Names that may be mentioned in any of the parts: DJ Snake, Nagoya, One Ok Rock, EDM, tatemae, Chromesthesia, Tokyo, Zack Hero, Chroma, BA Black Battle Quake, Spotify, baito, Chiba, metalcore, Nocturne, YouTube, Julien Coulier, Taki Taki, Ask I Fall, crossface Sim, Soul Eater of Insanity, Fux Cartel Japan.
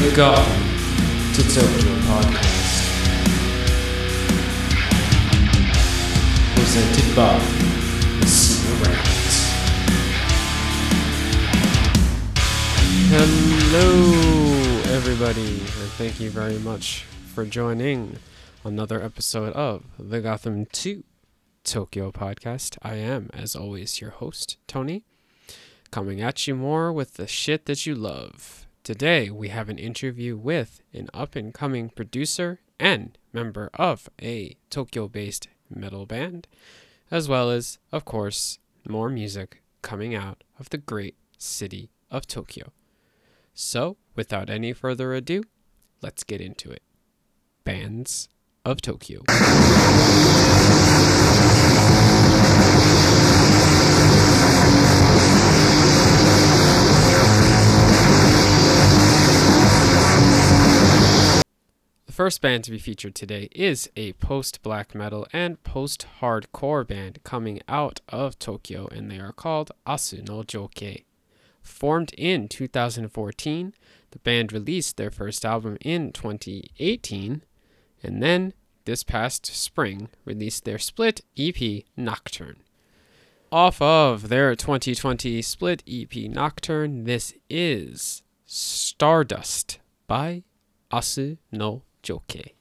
the Gotham 2 Tokyo Podcast, presented by Messina Records. Hello everybody, and thank you very much for joining another episode of the Gotham 2 Tokyo Podcast. I am, as always, your host, Tony, coming at you more with the shit that you love. Today, we have an interview with an up-and-coming producer and member of a Tokyo-based metal band, as well as, of course, more music coming out of the great city of Tokyo. So, without any further ado, let's get into it. Bands of Tokyo. The first band to be featured today is a post-black metal and post-hardcore band coming out of Tokyo, and they are called Asu no Jokei. Formed in 2014, the band released their first album in 2018, and then this past spring released their split EP Nocturne. Off of their 2020 split EP Nocturne, this is Stardust by Asu no Jokei.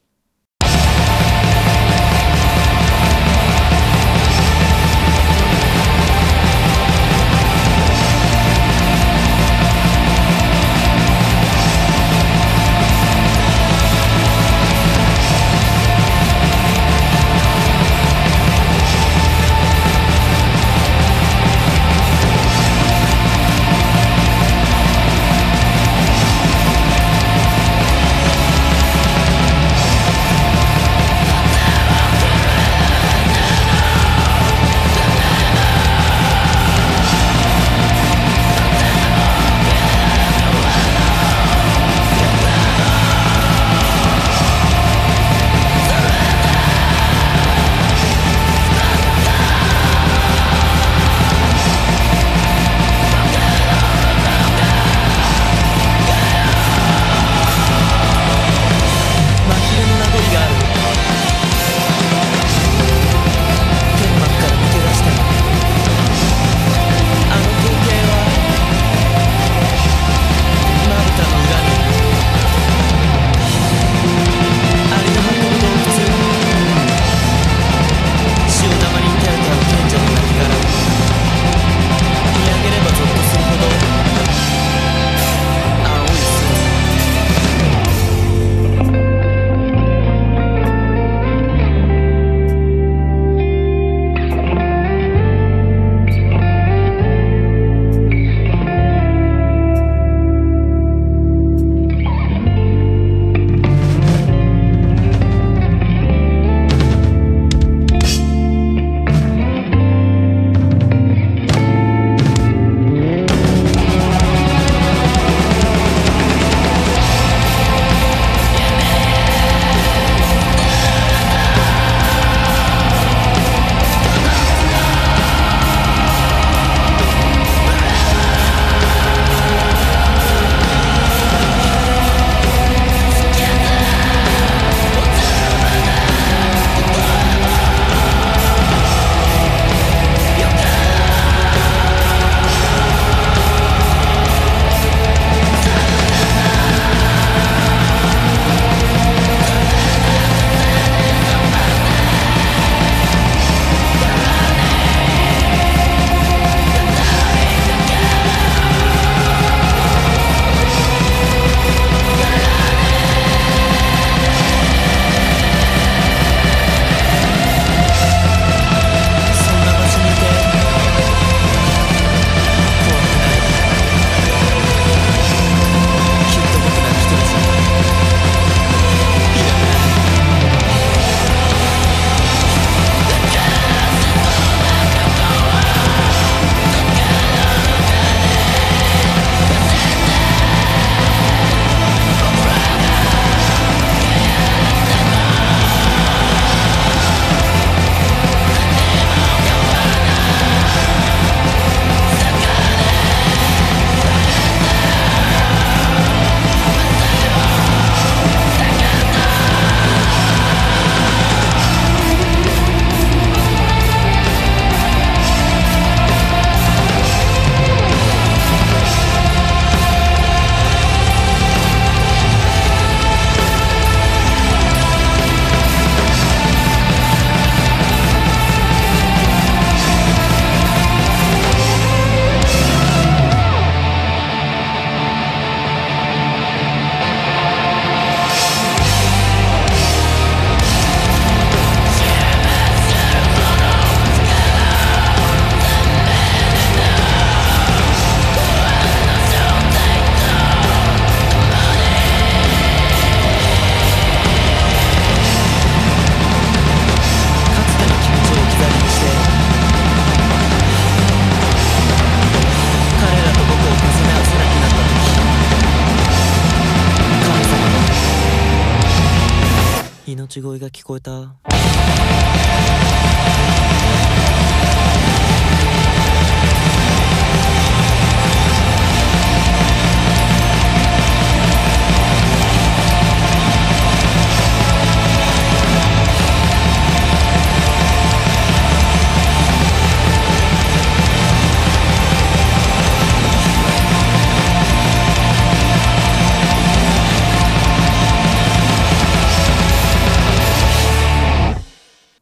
聞こえた。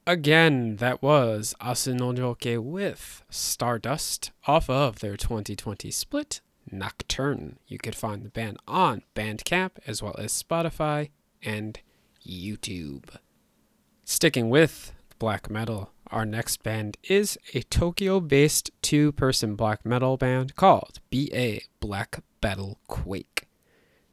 Again, that was Asu no Jokei with Stardust off of their 2020 split, Nocturne. You could find the band on Bandcamp as well as Spotify and YouTube. Sticking with black metal, our next band is a Tokyo-based two-person black metal band called BA Black Battle Quake.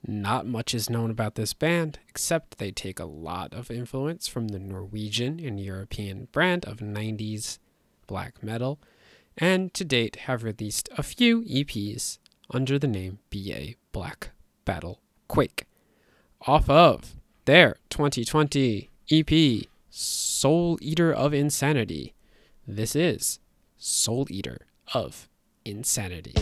Not much is known about this band, except they take a lot of influence from the Norwegian and European brand of 90s black metal, and to date have released a few EPs under the name BA Black Battle Quake. Off of their 2020 EP, Soul Eater of Insanity, this is Soul Eater of Insanity.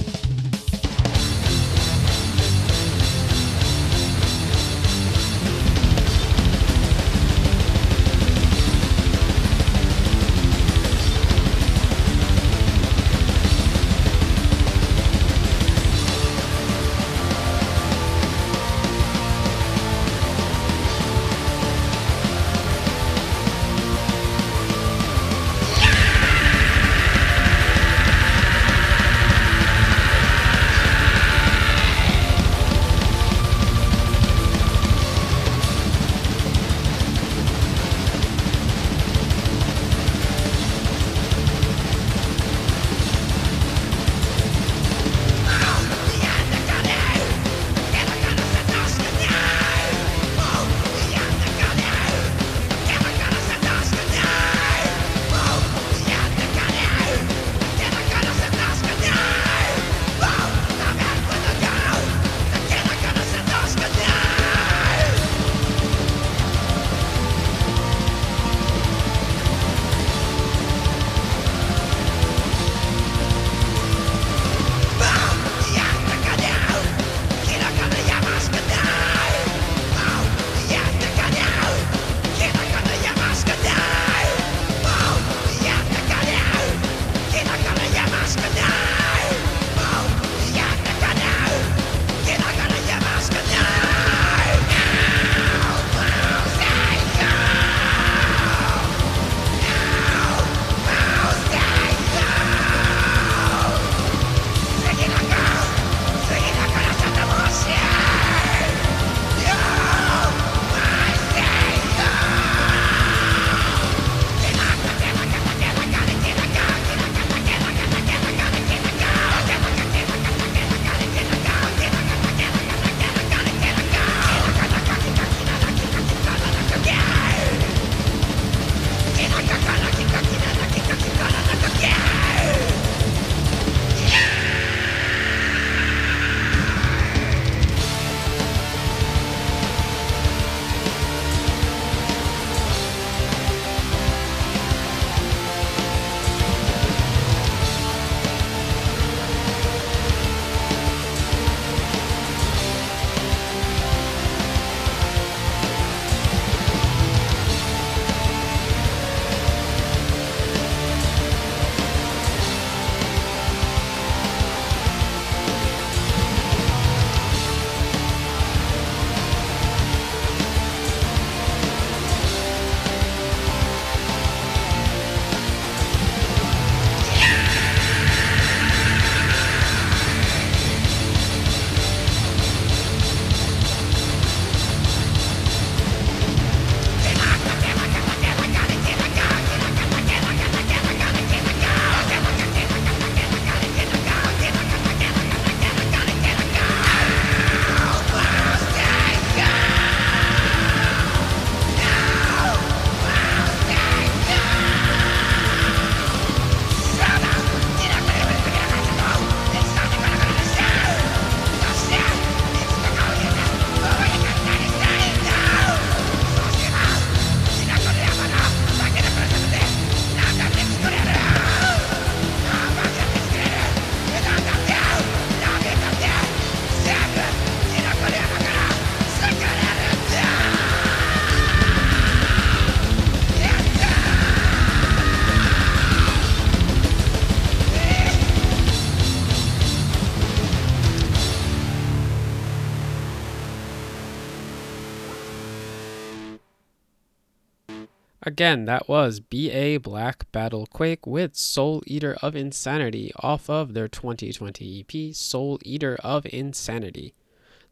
Again, that was BA Black Battle Quake with Soul Eater of Insanity off of their 2020 EP, Soul Eater of Insanity.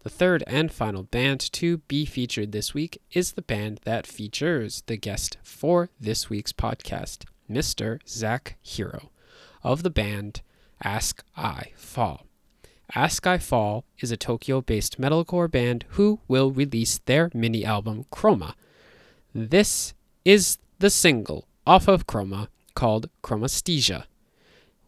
The third and final band to be featured this week is the band that features the guest for this week's podcast, Mr. Zack Hero, of the band Ask I Fall. Ask I Fall is a Tokyo-based metalcore band who will release their mini-album Chroma. This is the single off of Chroma called Chromesthesia,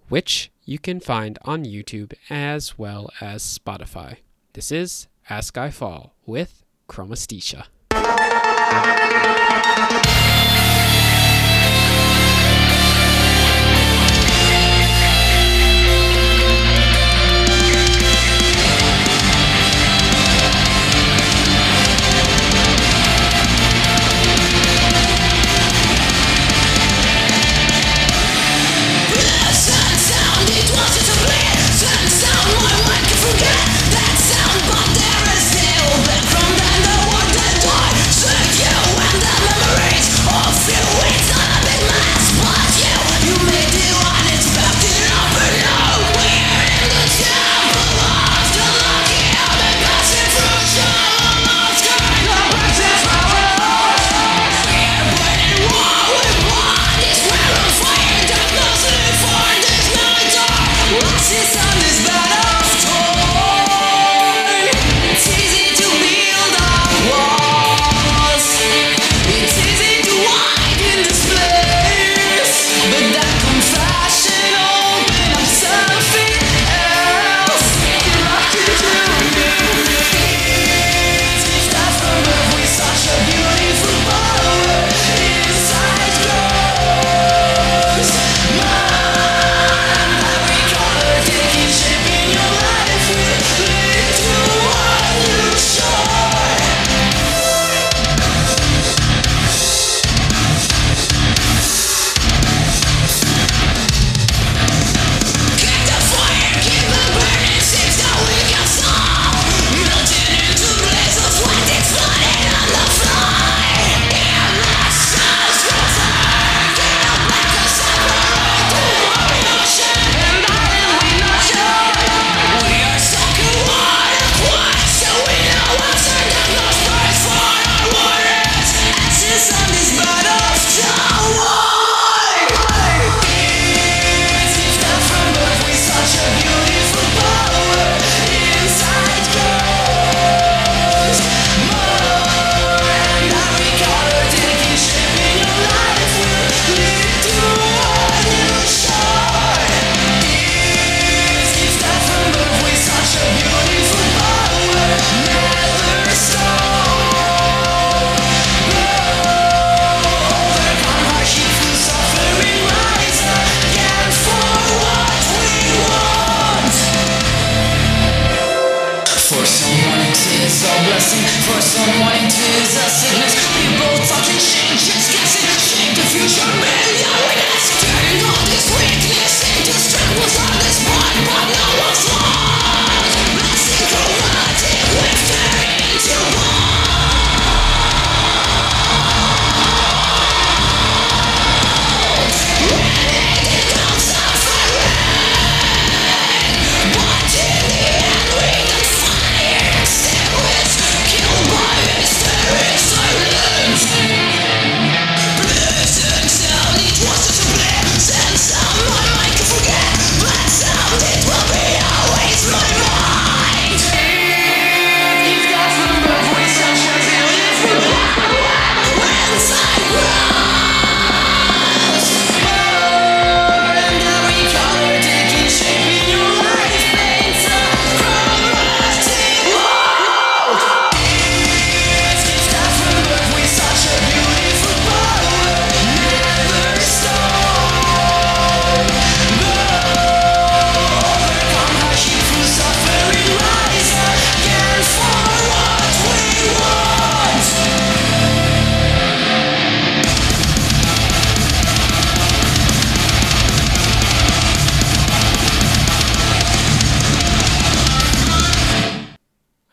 which you can find on YouTube as well as Spotify. This is Ask I Fall with Chromesthesia.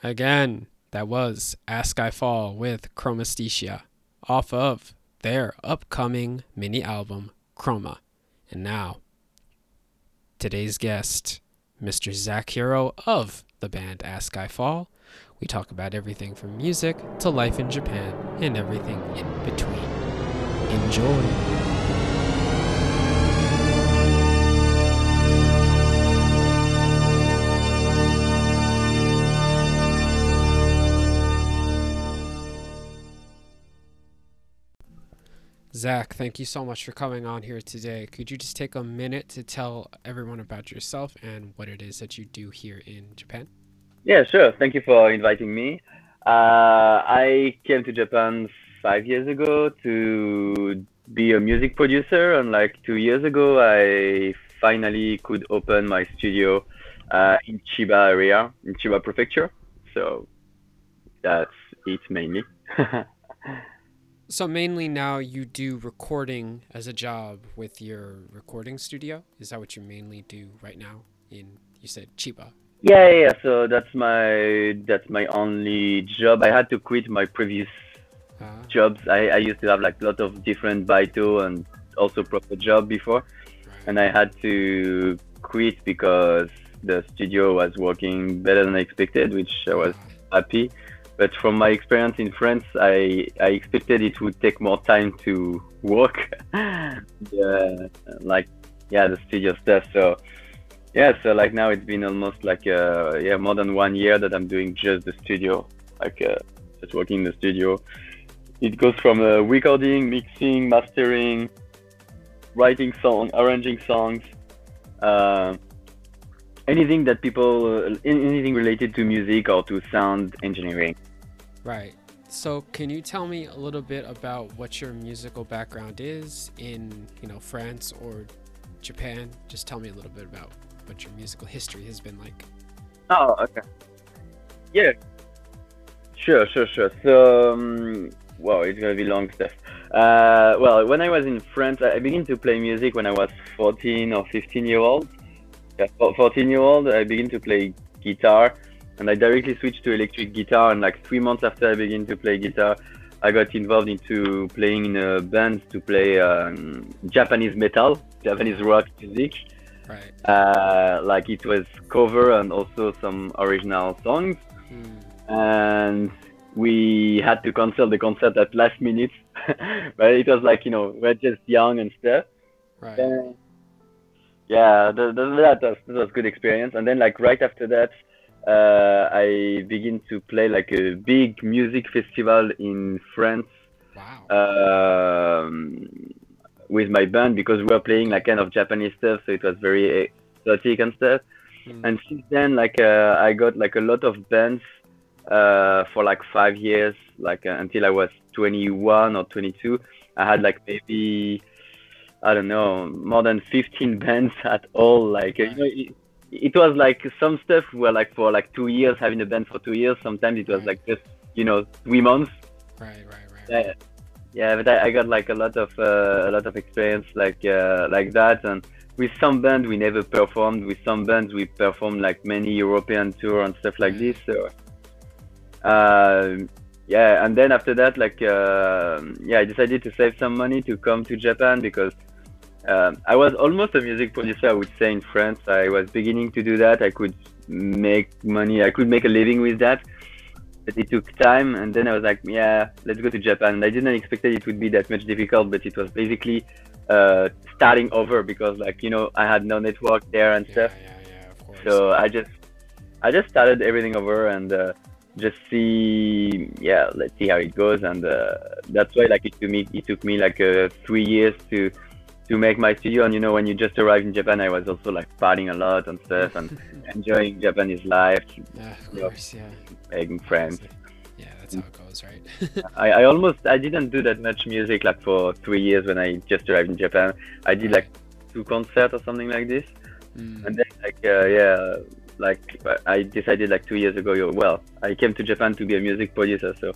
Again, that was Ask I Fall with Chromesthesia off of their upcoming mini album, Chroma. And now, today's guest, Mr. Zack Hero of the band Ask I Fall. We talk about everything from music to life in Japan and everything in between. Enjoy. Zack, thank you so much for coming on here today. Could you just take a minute to tell everyone about yourself and what it is that you do here in Japan? Yeah, sure. Thank you for inviting me. I came to Japan 5 years ago to be a music producer, and like 2 years ago, I finally could open my studio in Chiba area, in Chiba prefecture. So that's it mainly. So mainly now you do recording as a job with your recording studio? Is that what you mainly do right now in, you said, Chiba? Yeah. So that's my only job. I had to quit my previous jobs. I used to have like a lot of different baito and also proper job before. Right. And I had to quit because the studio was working better than I expected, which I was happy. But from my experience in France, I expected it would take more time to work, the studio stuff. So yeah, so like now it's been almost like more than 1 year that I'm doing just the studio, just working in the studio. It goes from recording, mixing, mastering, writing songs, arranging songs, anything that anything related to music or to sound engineering. Right. So can you tell me a little bit about what your musical background is in, France or Japan? Just tell me a little bit about what your musical history has been like. Oh, okay. Yeah. Sure. So, it's going to be long stuff. When I was in France, I began to play music when I was 14 or 15 year old. Yeah, 14-year-old, I began to play guitar, and I directly switched to electric guitar. And like 3 months after I began to play guitar, I got involved into playing in a band to play Japanese metal, Japanese rock music. Right. It was cover and also some original songs. And we had to cancel the concert at last minute, but it was we're just young and stuff. Right. Yeah, that was good experience. And then right after that, I begin to play a big music festival in France. Wow. With my band, because we were playing kind of Japanese stuff, so it was very exotic and stuff. Mm. And since then, I got a lot of bands for 5 years, until I was 21 or 22. I had maybe, I don't know, more than 15 bands at all. It was some stuff were for 2 years, having a band for 2 years. Sometimes it was right. Just 3 months. Right. Yeah, but I got a lot of experience that. And with some bands we never performed. With some bands we performed many European tour and stuff this. So. And then after that, I decided to save some money to come to Japan because I was almost a music producer, I would say, in France. I was beginning to do that. I could make money. I could make a living with that. But it took time. And then I was let's go to Japan. And I didn't expect that it would be that much difficult, but it was basically starting over because, I had no network there and stuff. Yeah, of course. So I just started everything over and... let's see how it goes. And that's why it took me 3 years to make my studio. And when you just arrived in Japan, I was also partying a lot and stuff and enjoying Japanese life. Making friends. Yeah, that's how it goes, right? I didn't do that much music for 3 years when I just arrived in Japan. I did two concerts or something like this. Mm. And then I decided 2 years ago, I came to Japan to be a music producer, so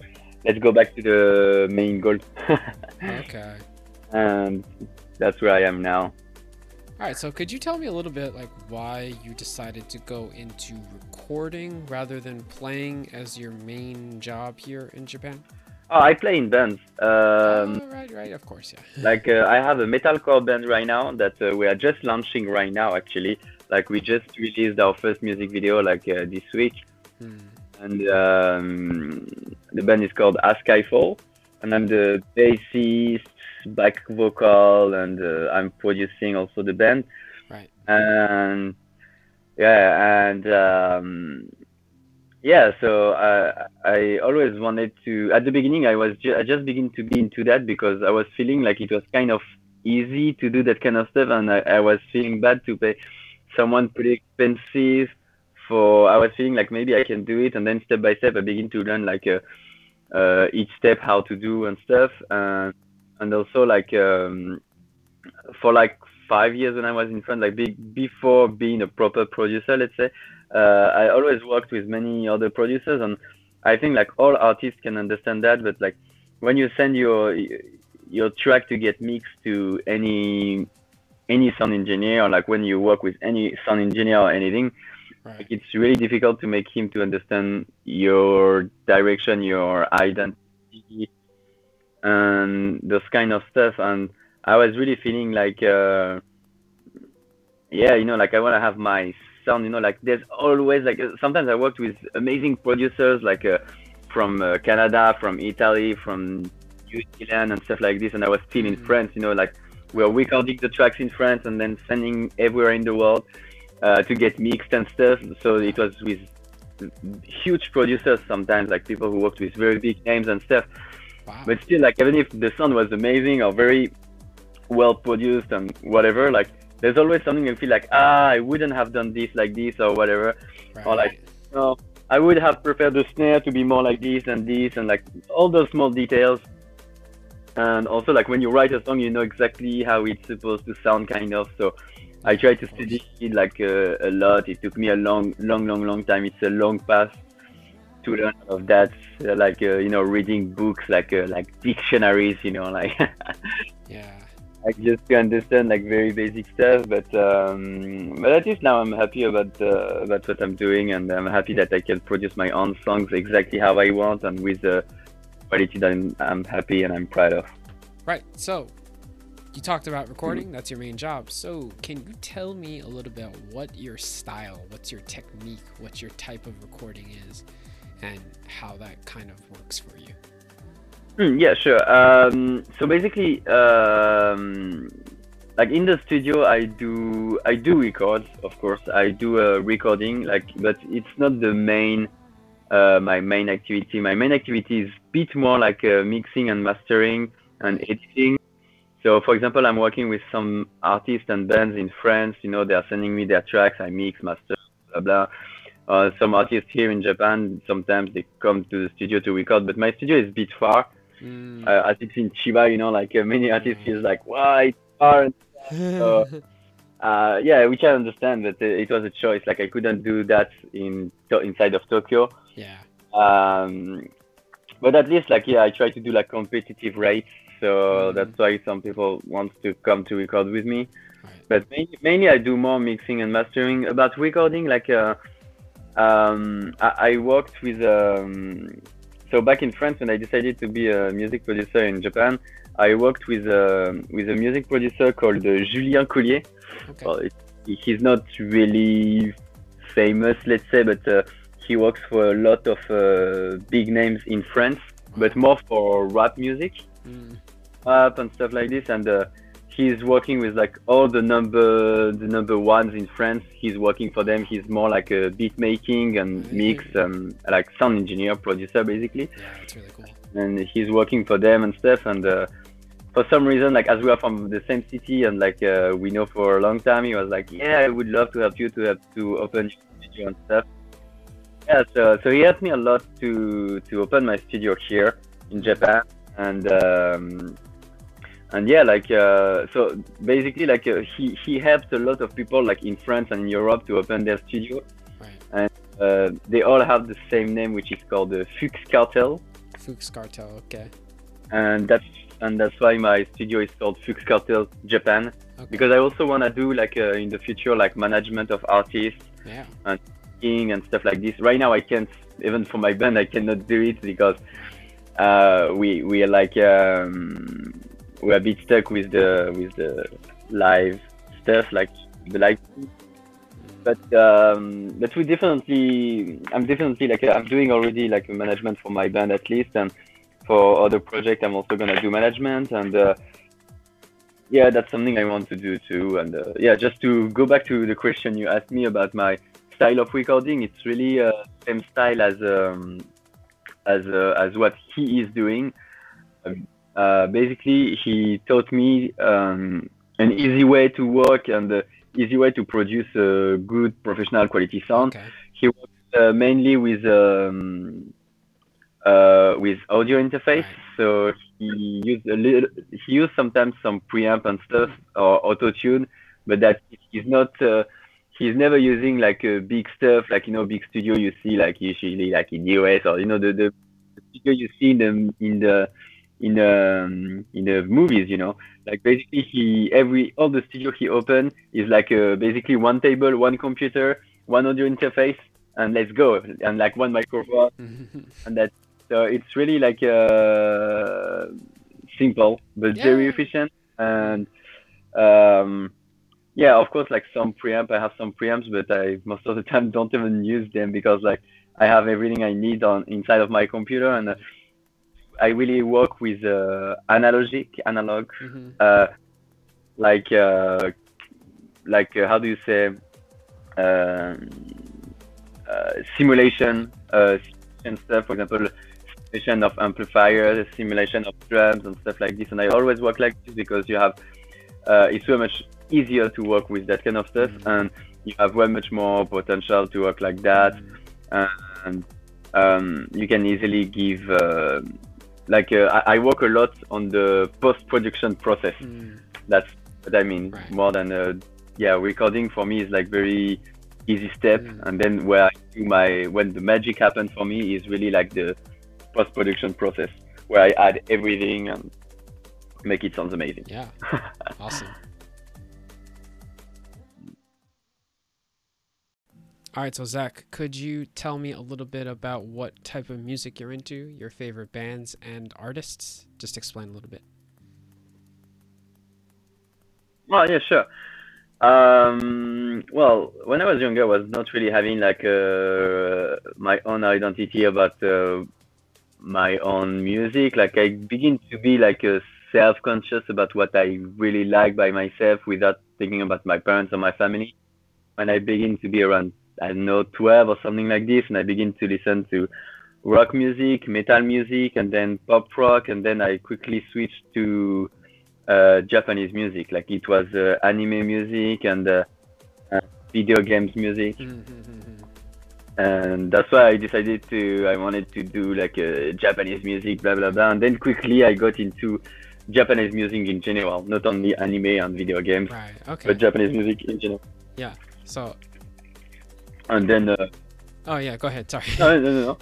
let's go back to the main goal. Okay. And that's where I am now. All right, so could you tell me a little bit why you decided to go into recording rather than playing as your main job here in Japan? Oh, I play in bands. right, of course, yeah. Like I have a metalcore band right now that we are just launching right now, actually. Like we just released our first music video like this week. Mm. And the band is called Ask I Fall, and I'm the bassist, back vocal, and I'm producing also the band. Right. And yeah, and yeah, so I always wanted to, at the beginning, I just began to be into that because I was feeling like it was kind of easy to do that kind of stuff, and I was feeling bad to pay someone pretty expensive for, I was feeling like maybe I can do it, and then step by step I begin to learn like each step how to do and stuff, and also like for like 5 years when I was in France, like before being a proper producer, let's say, I always worked with many other producers, and I think like all artists can understand that. But like when you send your track to get mixed to any sound engineer, or like when you work with any sound engineer or anything, right, like it's really difficult to make him to understand your direction, your identity, and those kind of stuff. And I was really feeling like, yeah, you know, like I want to have my sound, you know, like there's always like, sometimes I worked with amazing producers like from Canada, from Italy, from New Zealand and stuff like this, and I was still in France, you know, like we were recording the tracks in France and then sending everywhere in the world to get mixed and stuff. So it was with huge producers sometimes, like people who worked with very big names and stuff. Wow. But still, like even if the sound was amazing or very well produced and whatever, like there's always something you feel like, I wouldn't have done this like this or whatever, right. Or like, no, I would have prepared the snare to be more like this, and like all those small details. And also like when you write a song, you know exactly how it's supposed to sound, kind of. So I tried to study it like a lot. It took me a long time. It's a long path to learn of that, like you know, reading books like dictionaries, you know, like yeah. Like just to understand like very basic stuff, but at least now I'm happy about what I'm doing, and I'm happy that I can produce my own songs exactly how I want and with the quality that I'm happy and I'm proud of. Right. So you talked about recording. Mm-hmm. That's your main job. So can you tell me a little bit what your style, what's your technique, what's your type of recording is, and how that kind of works for you? Yeah, sure. So basically, like in the studio, I do records, of course. I do a recording, like, but it's not the main, my main activity. My main activity is a bit more like mixing and mastering and editing. So for example, I'm working with some artists and bands in France, you know, they are sending me their tracks, I mix, master, blah, blah. Some artists here in Japan, sometimes they come to the studio to record, but my studio is a bit far. Mm. As it's in Chiba, you know, like many artists feel like, wow, it's far and stuff. So, yeah, which I understand, but it was a choice. Like I couldn't do that inside of Tokyo. Yeah. But at least, like, yeah, I try to do like competitive rates, so that's why some people want to come to record with me. Right. But mainly I do more mixing and mastering. About recording, like I worked with. So back in France, when I decided to be a music producer in Japan, I worked with a music producer called Julien Coulier. Okay. Well, he's not really famous, let's say, but he works for a lot of big names in France, but more for rap music, rap and stuff like this. And he's working with like all the number ones in France. He's working for them. He's more like a beat making and mix and like sound engineer, producer, basically. Yeah, that's really cool. And he's working for them and stuff. And for some reason, like as we are from the same city and like we know for a long time, he was like, yeah, I would love to help you to open your studio and stuff. Yeah, so he helped me a lot to open my studio here in Japan. And yeah, like so basically, like he helped a lot of people like in France and in Europe to open their studio, right. And they all have the same name, which is called the Fux Cartel. Fux Cartel, okay. And that's why my studio is called Fux Cartel Japan, okay. Because I also want to do like in the future like management of artists, yeah, and singing and stuff like this. Right now, I can't, even for my band, I cannot do it because we are like. we're a bit stuck with the live stuff, like the live. But we definitely, I'm doing already like a management for my band at least, and for other project I'm also gonna do management, and yeah, that's something I want to do too. And yeah, just to go back to the question you asked me about my style of recording, it's really same style as what he is doing. Basically, he taught me an easy way to work and the easy way to produce a good professional quality sound. Okay. He works mainly with audio interface, right. So he used sometimes some preamp and stuff or auto tune, but that he's not. He's never using like big stuff, like, you know, big studio you see like usually like in the US, or, you know, the studio you see in the movies, you know, like basically all the studio he opened is like basically one table, one computer, one audio interface, and let's go, and like one microphone, and that. So it's really like simple but very efficient, and yeah, of course, like I have some preamps, but I most of the time don't even use them because like I have everything I need inside of my computer, and I really work with analog, mm-hmm. How do you say, simulation and stuff. For example, simulation of amplifiers, simulation of drums and stuff like this. And I always work like this because you have it's so much easier to work with that kind of stuff, mm-hmm. and you have way much more potential to work like that, mm-hmm. and you can easily give. I work a lot on the post-production process. Mm. That's what I mean. Right. More than recording for me is like very easy step, and then when the magic happened for me is really like the post-production process where I add everything and make it sound amazing. Yeah, awesome. All right, so Zack, could you tell me a little bit about what type of music you're into, your favorite bands and artists? Just explain a little bit. Well, yeah, sure. Well, when I was younger, I was not really having like my own identity about my own music. Like I begin to be like self-conscious about what I really like by myself without thinking about my parents or my family. When I begin to be around, I don't know, 12 or something like this, and I begin to listen to rock music, metal music, and then pop rock, and then I quickly switched to Japanese music. Like it was anime music and video games music, and that's why I decided I wanted to do like Japanese music, blah blah blah, and then quickly I got into Japanese music in general, not only anime and video games, right, okay. but Japanese music in general. Yeah. So. And then oh yeah, go ahead, sorry. No.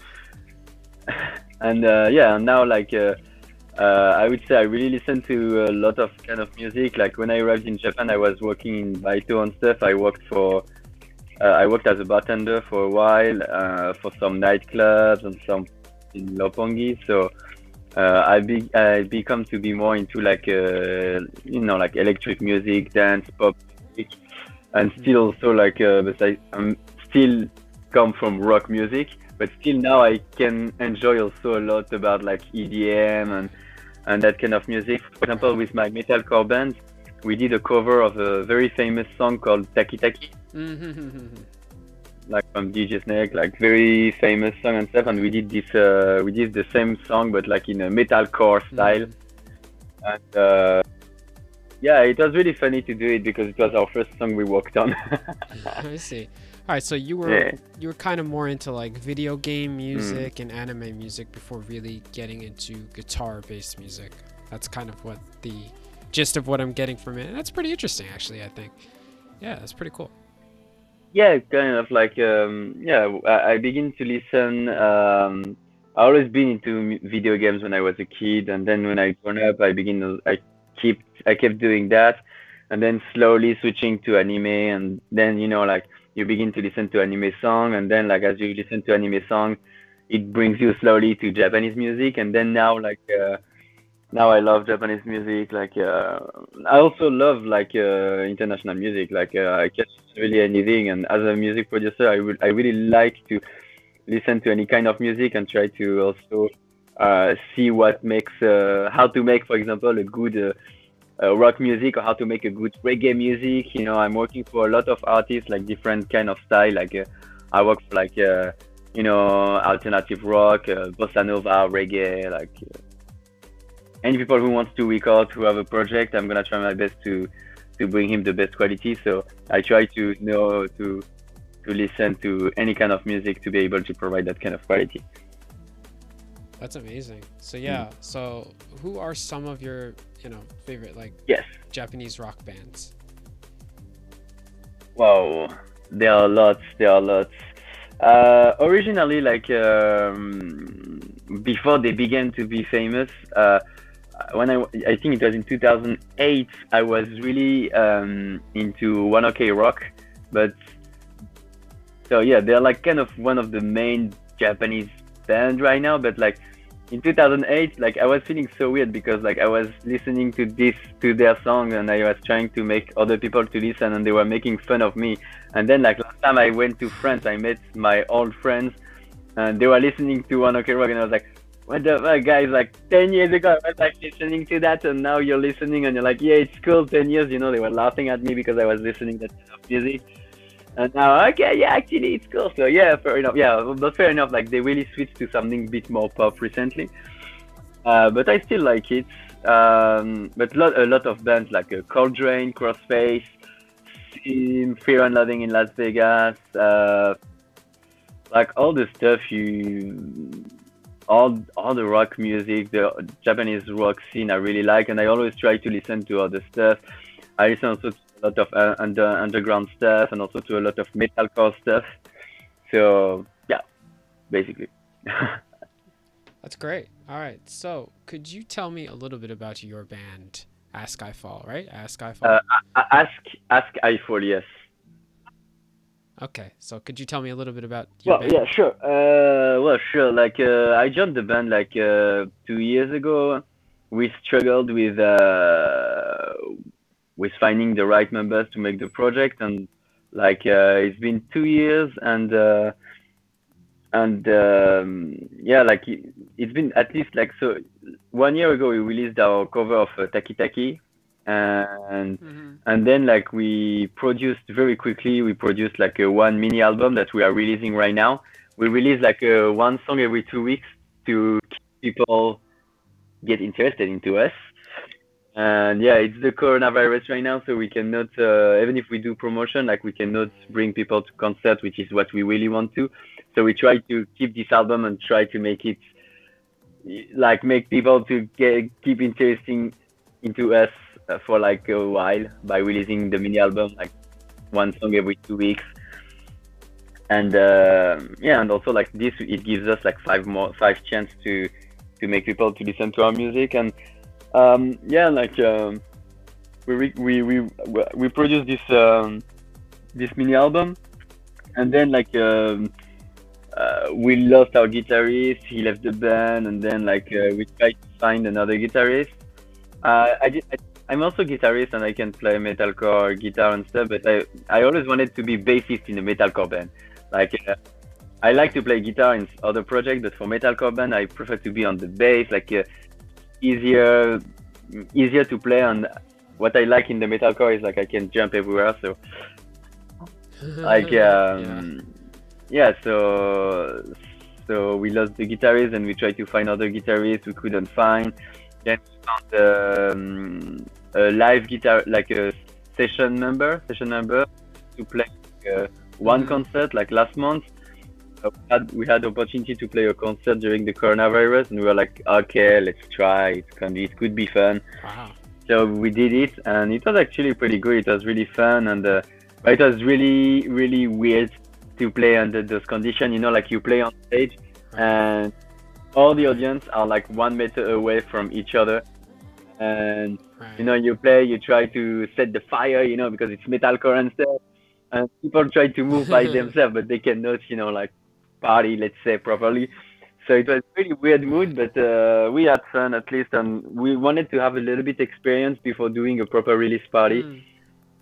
And now like I would say I really listen to a lot of kind of music. Like when I arrived in Japan, I was working in Baito and stuff. I worked as a bartender for a while for some nightclubs and some in Roppongi. So I become to be more into like like electric music, dance, pop music, and still also like besides still come from rock music, but still now I can enjoy also a lot about like EDM and that kind of music. For example, with my metalcore band, we did a cover of a very famous song called Taki Taki, like from DJ Snake, like very famous song and stuff. And we did this, we did the same song but like in a metalcore style, and it was really funny to do it because it was our first song we worked on. I see. All right, so you were kind of more into like video game music and anime music before really getting into guitar-based music. That's kind of what the gist of what I'm getting from it. And that's pretty interesting, actually, I think. Yeah, that's pretty cool. Yeah, kind of like, I begin to listen. I always been into video games when I was a kid. And then when I grown up, I kept doing that. And then slowly switching to anime. And then, you know, like, you begin to listen to anime song, and then like as you listen to anime song, it brings you slowly to Japanese music, and then now like now I love Japanese music. Like I also love like international music. Like I catch really anything, and as a music producer, I really like to listen to any kind of music and try to also see what makes how to make, for example, a good rock music, or how to make a good reggae music. You know, I'm working for a lot of artists, like different kind of style. Like I work for like you know, alternative rock, bossa nova, reggae, like. Any people who wants to record, who have a project, I'm gonna try my best to bring him the best quality. So I try to know to listen to any kind of music to be able to provide that kind of quality. That's amazing. So yeah, so who are some of your, you know, favorite like Japanese rock bands? Wow, there are lots. Originally, like before they began to be famous. When I think it was in 2008, I was really into One Ok Rock, but so yeah, they're like kind of one of the main Japanese band right now. But like in 2008, like I was feeling so weird because like I was listening to their song, and I was trying to make other people to listen, and they were making fun of me. And then like last time I went to France, I met my old friends, and they were listening to One Ok Rock, and I was like, what the fuck, guys? Like 10 years ago, I was like listening to that, and now you're listening, and you're like, yeah, it's cool. 10 years, you know, they were laughing at me because I was listening to that kind of music. And now, okay, yeah, actually, it's cool. So yeah, fair enough. Yeah, but fair enough. Like they really switched to something a bit more pop recently. But I still like it. But a lot of bands like Coldrain, Crossface, Sim, Fear and Loving in Las Vegas, like all the stuff all the rock music, the Japanese rock scene I really like, and I always try to listen to other stuff. I listen also to a lot of underground stuff, and also to a lot of metalcore stuff. So yeah, basically. That's great. All right, so could you tell me a little bit about your band, Ask I Fall, right? Ask I Fall. Ask I Fall, yes. Okay, so could you tell me a little bit about your band? Yeah, sure. Like I joined the band like 2 years ago. We struggled with finding the right members to make the project, and like it's been 2 years, and yeah, like it's been at least like so. 1 year ago, we released our cover of Taki Taki. And then like we produced very quickly. We produced like a one mini album that we are releasing right now. We release like one song every 2 weeks to keep people get interested into us. And yeah, it's the coronavirus right now, so we cannot even if we do promotion, like we cannot bring people to concert, which is what we really want to. So we try to keep this album and try to make it like make people to keep interesting into us for like a while by releasing the mini album, like one song every 2 weeks. And yeah, and also like this, it gives us like five chance to make people to listen to our music. And yeah, like we produce this mini album, and then like we lost our guitarist, he left the band, and then like we tried to find another guitarist. I'm also a guitarist, and I can play metalcore guitar and stuff, but I always wanted to be bassist in a metalcore band. Like I like to play guitar in other projects, but for metalcore band I prefer to be on the bass, like easier to play. And what I like in the metalcore is like I can jump everywhere, so like so we lost the guitarist, and we tried to find other guitarists, we couldn't find. Then we found a live guitar, like a session member to play one concert, like last month. We had the opportunity to play a concert during the coronavirus, and we were like, okay, let's try, it could be fun. Wow. So we did it, and it was actually pretty good. It was really fun, and it was really, really weird to play under those conditions, you know, like you play on stage, and all the audience are like 1 meter away from each other, and you know, you play, you try to set the fire, you know, because it's metalcore and stuff, and people try to move by themselves, but they cannot, you know, like party, let's say, properly. So it was really weird mood, but we had fun at least, and we wanted to have a little bit experience before doing a proper release party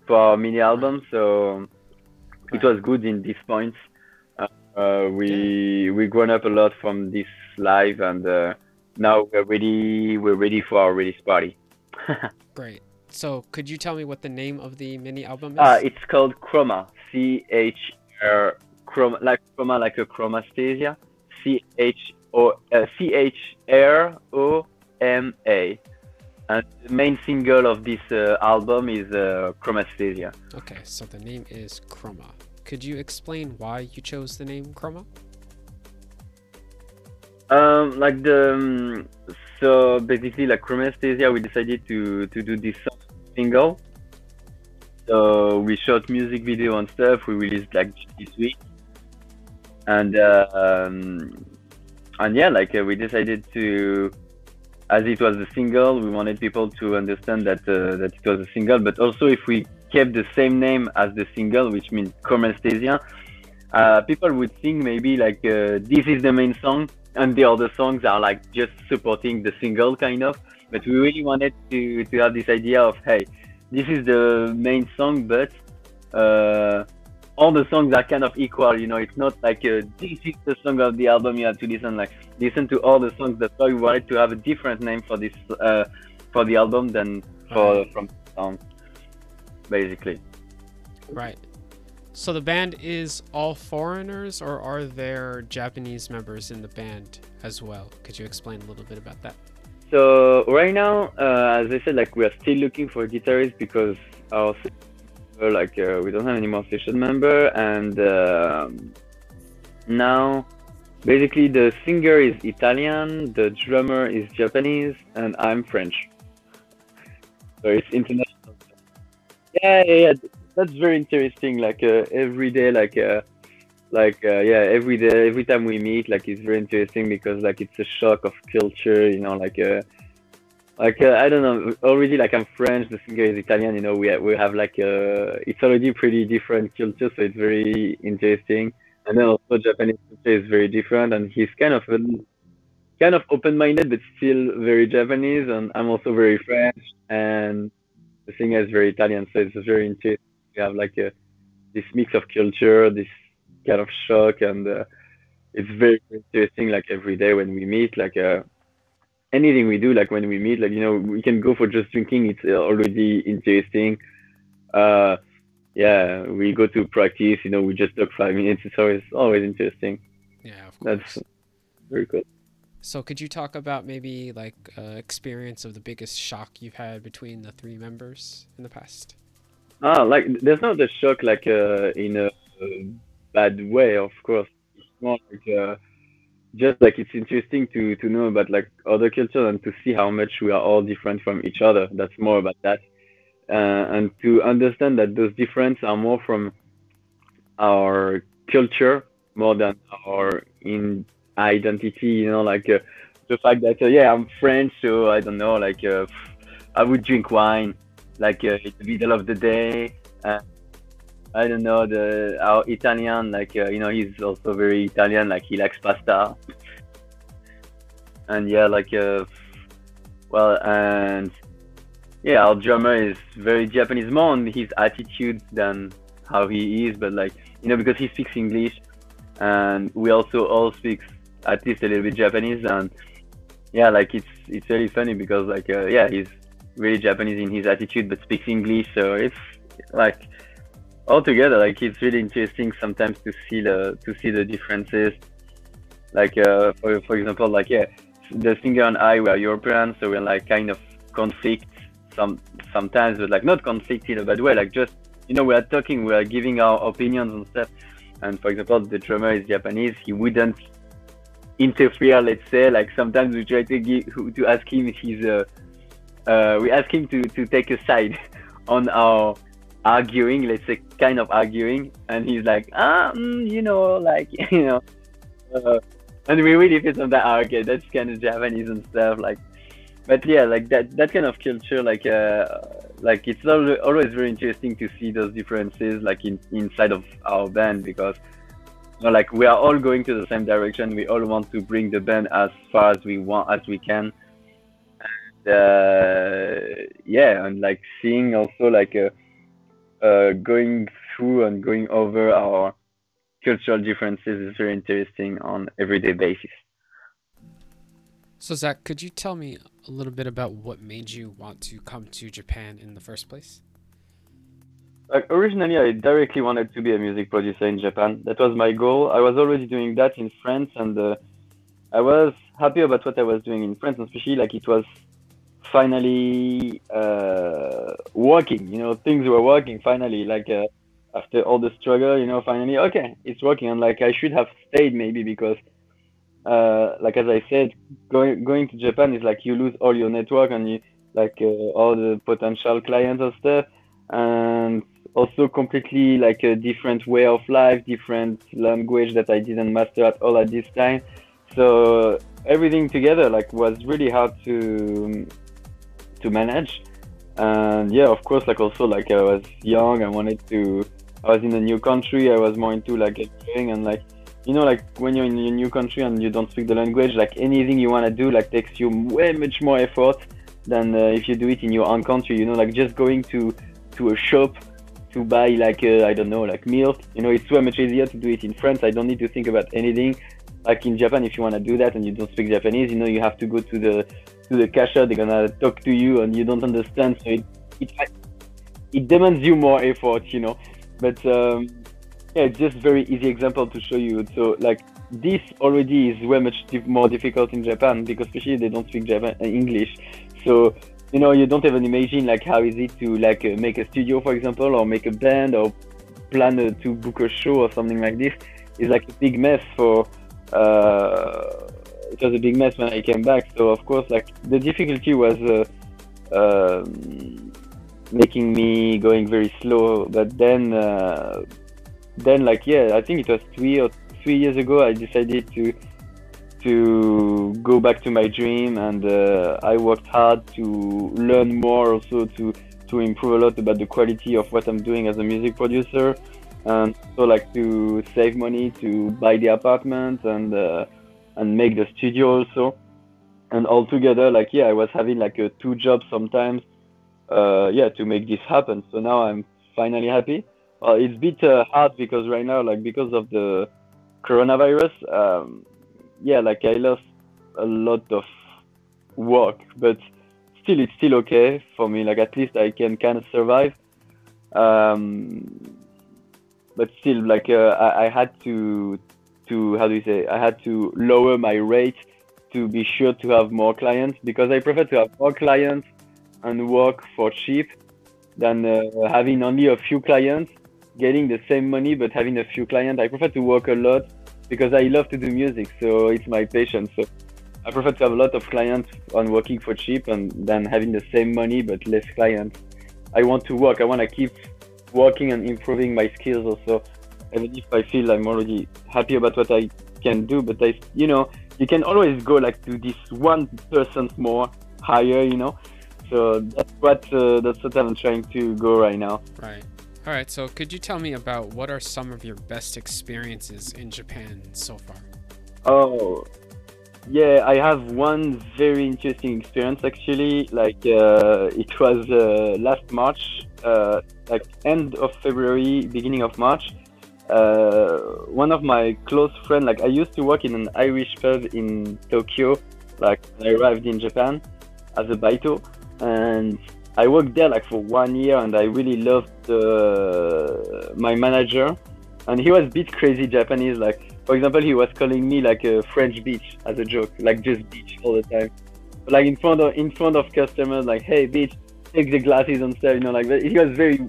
for our mini album. So it was good in these points. We grown up a lot from this live, and now we're ready for our release party. Great. So could you tell me what the name of the mini album is? It's called Chroma. C-H-R, Chroma, like a Chromesthesia. Chroma, and the main single of this album is Chromesthesia. Okay, so the name is Chroma. Could you explain why you chose the name Chroma? So basically, like Chromesthesia, we decided to do this song single. So we shot music video and stuff. We released like this week. And we decided to, as it was a single, we wanted people to understand that it was a single, but also if we kept the same name as the single, which means Chromesthesia, people would think maybe like this is the main song and the other songs are like just supporting the single kind of, but we really wanted to have this idea of, hey, this is the main song, but all the songs are kind of equal, you know. It's not like this is the song of the album you have to listen to all the songs. That's why we wanted to have a different name for this for the album than from the song, basically. Right. So the band is all foreigners, or are there Japanese members in the band as well? Could you explain a little bit about that? So right now, as I said, like we are still looking for guitarists because our we don't have any more session member, and now basically the singer is Italian, the drummer is Japanese, and I'm French. So it's international. Yeah. That's very interesting. Like every day, every day, every time we meet, like it's very interesting because like it's a shock of culture, you know, I don't know, already like I'm French, the singer is Italian, you know, we have like it's already pretty different culture, so it's very interesting. And then also Japanese culture is very different, and he's kind of open-minded but still very Japanese, and I'm also very French, and the singer is very Italian, so it's very interesting. We have like this mix of culture, this kind of shock, and it's very interesting. Like every day when we meet, like anything we do, like when we meet, like, you know, we can go for just drinking, it's already interesting. We go to practice, you know, we just took 5 minutes. It's always interesting. Yeah, of course. That's very cool. So could you talk about maybe like experience of the biggest shock you've had between the three members in the past? Like there's not the shock like in a bad way, of course. It's more like just like it's interesting to know about like other cultures and to see how much we are all different from each other. That's more about that, and to understand that those differences are more from our culture more than our identity. You know, like the fact that I'm French, so I don't know, like I would drink wine like in the middle of the day. I don't know, our Italian, like, you know, he's also very Italian, like he likes pasta. And our drummer is very Japanese, more on his attitude than how he is, but like, you know, because he speaks English and we also all speak at least a little bit Japanese. And yeah, like it's really funny because like, he's really Japanese in his attitude, but speaks English. So it's like, altogether, like it's really interesting sometimes to see the differences. Like for example, like the singer and I were European, so we're like kind of conflict sometimes, but like not conflict in a bad way. Like just, you know, we are talking, we are giving our opinions and stuff. And for example, the drummer is Japanese. He wouldn't interfere. Let's say like sometimes we try to ask him we ask him to take a side on our arguing, let's say, kind of arguing, and he's like, you know, like, you know, and we really feel something, okay, that's kind of Japanese and stuff, like, but yeah, like that kind of culture, like it's always very interesting to see those differences, like inside of our band, because like we are all going to the same direction. We all want to bring the band as far as we want, as we can. And yeah, and like seeing also like going through and going over our cultural differences is very interesting on everyday basis. So Zack, could you tell me a little bit about what made you want to come to Japan in the first place? Like originally, I directly wanted to be a music producer in Japan. That was my goal. I was already doing that in France, and I was happy about what I was doing in France, especially like it was finally working. You know, things were working finally. Like after all the struggle, you know, finally, okay, it's working. And like I should have stayed maybe because, like as I said, going to Japan is like you lose all your network and you like all the potential clients and stuff. And also completely like a different way of life, different language that I didn't master at all at this time. So everything together like was really hard to manage. And yeah, of course, like also like I was young, I was in a new country, I was more into like engineering, and like, you know, like when you're in a new country and you don't speak the language, like anything you want to do like takes you way much more effort than if you do it in your own country, you know, like just going to a shop to buy like I don't know, like milk, you know, it's so much easier to do it in France. I don't need to think about anything. Like in Japan, if you want to do that and you don't speak Japanese, you know, you have to go to the cashier, they're gonna talk to you and you don't understand, so it demands you more effort, you know. But yeah, it's just very easy example to show you. So like this already is way much more difficult in Japan because especially they don't speak English, so you know, you don't even imagine like how easy to like make a studio, for example, or make a band, or plan to book a show or something like this. It's like a big mess for. It was a big mess when I came back. So of course, like the difficulty was making me going very slow. But then like yeah, I think it was three years ago I decided to go back to my dream, and I worked hard to learn more, also to improve a lot about the quality of what I'm doing as a music producer, and so like to save money to buy the apartment and make the studio also. And altogether, like yeah, I was having like a two jobs sometimes yeah, to make this happen. So now I'm finally happy. Well, it's a bit hard because right now, like because of the coronavirus, yeah, like I lost a lot of work, but still it's still okay for me. Like at least I can kind of survive. But still, like I had to how do you say? I had to lower my rate to be sure to have more clients, because I prefer to have more clients and work for cheap than having only a few clients, getting the same money but having a few clients. I prefer to work a lot, because I love to do music, so it's my passion. So I prefer to have a lot of clients on working for cheap and than having the same money but less clients. I want to work. I want to keep working and improving my skills also, even if I feel I'm already happy about what I can do. But I, you know, you can always go like to this 1% more higher, you know. So that's what I'm trying to go right now. Right. All right, so could you tell me about what are some of your best experiences in Japan so far? Oh, yeah, I have one very interesting experience actually. Like it was last March, like end of February, beginning of March. One of my close friends, like I used to work in an Irish pub in Tokyo, like I arrived in Japan as a baito, and I worked there like for 1 year, and I really loved my manager, and he was a bit crazy Japanese. Like for example, he was calling me like a French bitch as a joke, like just bitch all the time, but like in front of customers, like hey bitch, take the glasses and stuff, you know, like that. He was very,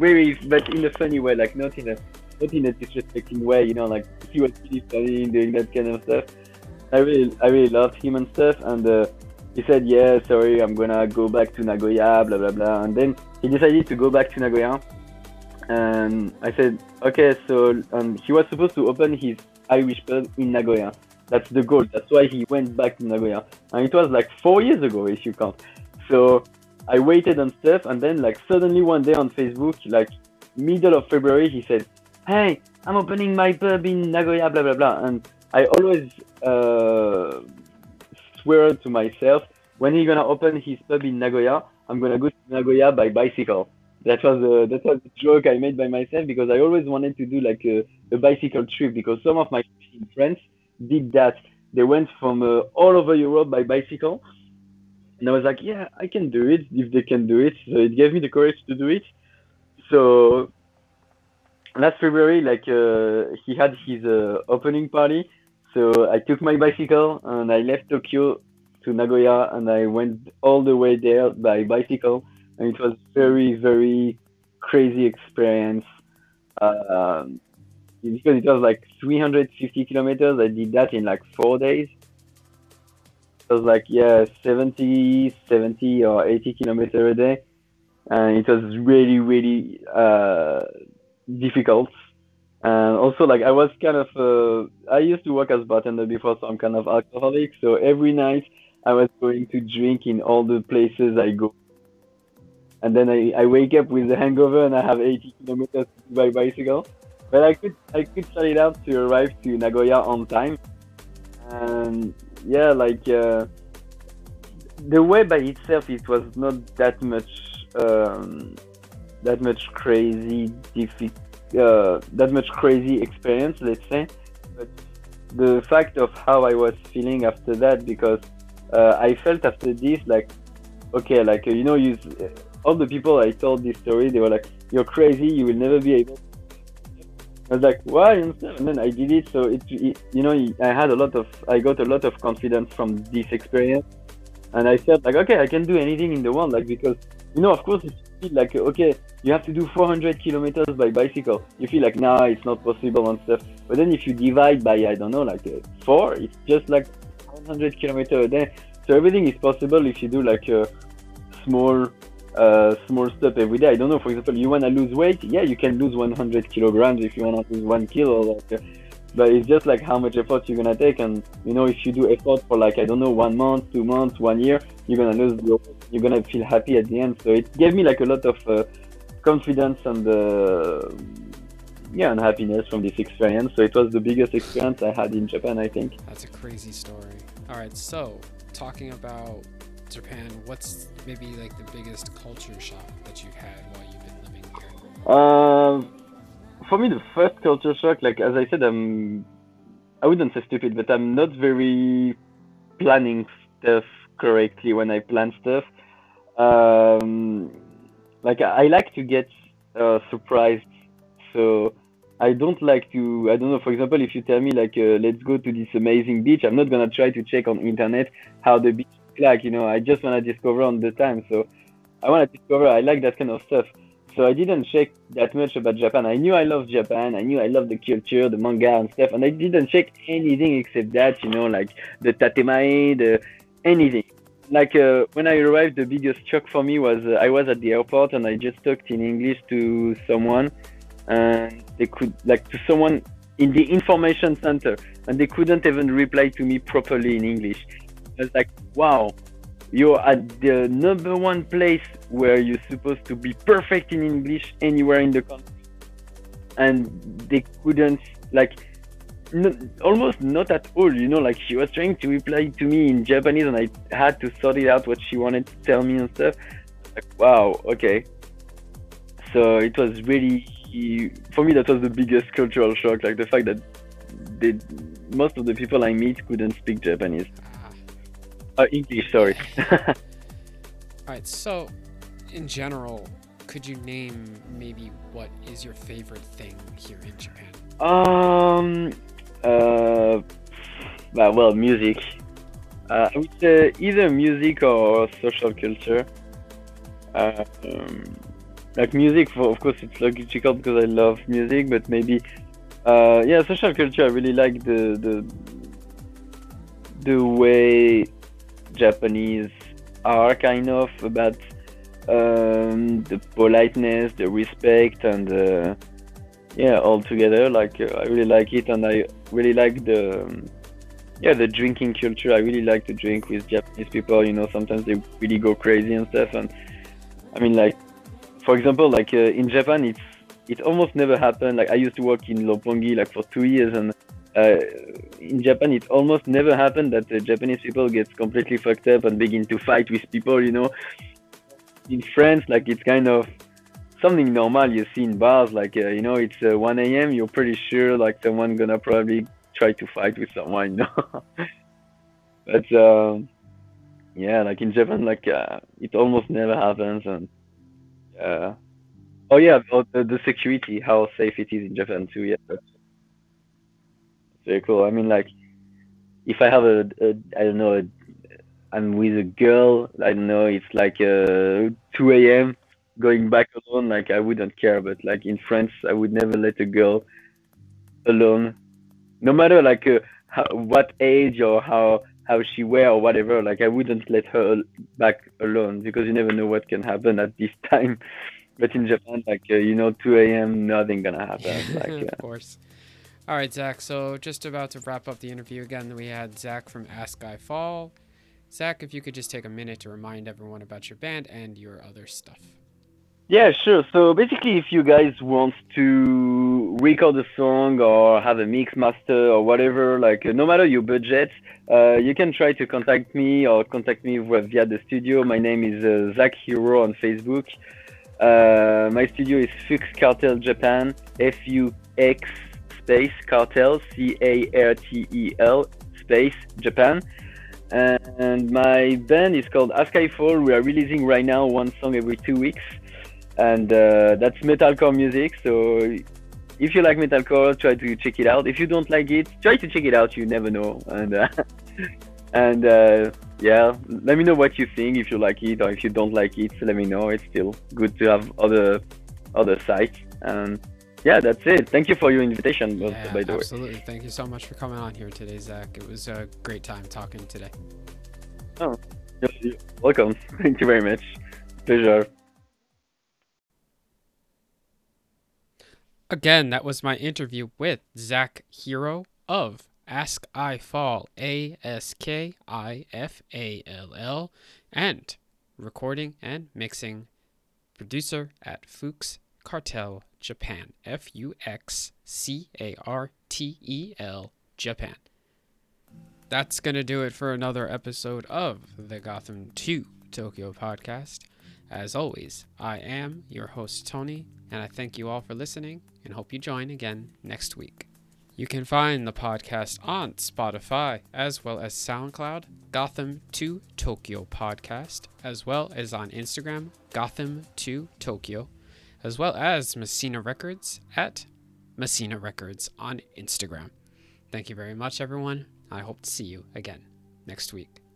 very, but in a funny way, like not in a disrespecting way, you know, like he was really funny doing that kind of stuff. I really loved him and stuff, and. He said, yeah, sorry, I'm gonna go back to Nagoya, blah, blah, blah. And then he decided to go back to Nagoya. And I said, okay, so he was supposed to open his Irish pub in Nagoya. That's the goal. That's why he went back to Nagoya. And it was like 4 years ago, if you count. So I waited and stuff. And then like suddenly one day on Facebook, like middle of February, he said, hey, I'm opening my pub in Nagoya, blah, blah, blah. And I always swear to myself, when he's going to open his pub in Nagoya, I'm going to go to Nagoya by bicycle. That was a joke I made by myself, because I always wanted to do like a bicycle trip, because some of my friends did that. They went from all over Europe by bicycle. And I was like, yeah, I can do it if they can do it. So it gave me the courage to do it. So last February, like he had his opening party. So I took my bicycle and I left Tokyo to Nagoya, and I went all the way there by bicycle. And it was very, very crazy experience. Because it was like 350 kilometers. I did that in like 4 days. It was like, yeah, 70 or 80 kilometers a day. And it was really, really difficult. And also, like, I was kind of, I used to work as bartender before, so I'm kind of alcoholic. So every night I was going to drink in all the places I go. And then I wake up with a hangover and I have 80 kilometers by bicycle. But I could sort it out to arrive to Nagoya on time. And yeah, like the way by itself, it was not that much crazy experience, let's say. But the fact of how I was feeling after that, because I felt after this like, okay, like you. All the people I told this story, they were like, "You're crazy. You will never be able." I was like, "Why?" And then I did it. So it, I got a lot of confidence from this experience, and I felt like, okay, I can do anything in the world. Like, because of course, it's like, okay, you have to do 400 kilometers by bicycle. You feel like, nah, it's not possible and stuff. But then if you divide by, I don't know, like four, it's just like 100 kilometers a day. So everything is possible if you do like a small stuff every day. I don't know, for example, you want to lose weight, yeah, you can lose 100 kilograms if you want to lose 1 kilo, but it's just like how much effort you're gonna take. And if you do effort for like, I don't know, 1 month, 2 months, 1 year, you're gonna feel happy at the end. So it gave me like a lot of confidence and and happiness from this experience. So it was the biggest experience I had in Japan, I think. That's a crazy story. All right, so talking about Japan, what's maybe like the biggest culture shock that you've had while you've been living here? For me, the first culture shock, like as I said, I wouldn't say stupid, but I'm not very planning stuff correctly when I plan stuff. Like I like to get surprised, so I don't like to, I don't know, for example, if you tell me like let's go to this amazing beach, I'm not gonna try to check on internet how the beach, like I just want to discover on the time. So I want to discover, I like that kind of stuff. So I didn't check that much about Japan. I knew I loved Japan, I knew I loved the culture, the manga and stuff, and I didn't check anything except that, like the tatemae, the anything. Like when I arrived, the biggest shock for me was I was at the airport and I just talked in English to someone, and they could, like, to someone in the information center, and they couldn't even reply to me properly in English. I was like, wow, you're at the number one place where you're supposed to be perfect in English anywhere in the country, and they couldn't, like, almost not at all, like she was trying to reply to me in Japanese and I had to sort it out what she wanted to tell me and stuff. Like, wow, okay. So it was really, for me, that was the biggest cultural shock, like the fact that most of the people I meet couldn't speak Japanese. English, sorry. All right, so in general, could you name maybe what is your favorite thing here in Japan? Well, music. I would say either music or social culture. Like music, of course, it's logical because I love music, but maybe, social culture. I really like the way Japanese are kind of about the politeness, the respect, and all together. Like I really like it, and I really like the drinking culture. I really like to drink with Japanese people. Sometimes they really go crazy and stuff. And I mean, like for example, like in Japan, it's it almost never happened. Like I used to work in Roppongi like for 2 years, and in Japan it almost never happened that Japanese people get completely fucked up and begin to fight with people, you know. In France, like it's kind of something normal you see in bars, like you know, it's 1 a.m. You're pretty sure like someone gonna probably try to fight with someone, you know. But yeah, like in Japan, like it almost never happens. And oh yeah, the security, how safe it is in Japan too. Yeah, that's very cool. I mean, like if I have I don't know, I'm with a girl, I don't know, it's like 2 a.m. going back alone, like I wouldn't care. But like in France, I would never let a girl alone, no matter like what age or how she wear or whatever. Like I wouldn't let her back alone because you never know what can happen at this time. But in Japan, like you know, 2 a.m. nothing gonna happen. Like of course. All right, Zach. So just about to wrap up the interview again. We had Zach from Ask I Fall. Zach, if you could just take a minute to remind everyone about your band and your other stuff. Yeah, sure. So basically, if you guys want to record a song or have a mix master or whatever, like no matter your budget, you can try to contact me or via the studio. My name is Zack Hero on Facebook. My studio is Fux Cartel Japan, F-U-X space cartel, C-A-R-T-E-L space Japan. And my band is called Ask I Fall. We are releasing right now one song every 2 weeks. And that's metalcore music, so if you like metalcore, try to check it out. If you don't like it, try to check it out, you never know. And yeah, let me know what you think, if you like it or if you don't like it, let me know. It's still good to have other sites. And yeah, that's it. Thank you for your invitation, yeah, by the way. Absolutely. Thank you so much for coming on here today, Zach. It was a great time talking today. Oh, you're welcome. Thank you very much. Pleasure. Again, that was my interview with Zack Hero of Ask I Fall, ASKIFALL, and recording and mixing producer at Fux Cartel Japan, F-U-X-C-A-R-T-E-L Japan. That's going to do it for another episode of the Gotham 2 Tokyo Podcast. As always, I am your host, Tony, and I thank you all for listening and hope you join again next week. You can find the podcast on Spotify as well as SoundCloud, Gotham 2 Tokyo Podcast, as well as on Instagram, Gotham 2 Tokyo, as well as Messina Records at Messina Records on Instagram. Thank you very much, everyone. I hope to see you again next week.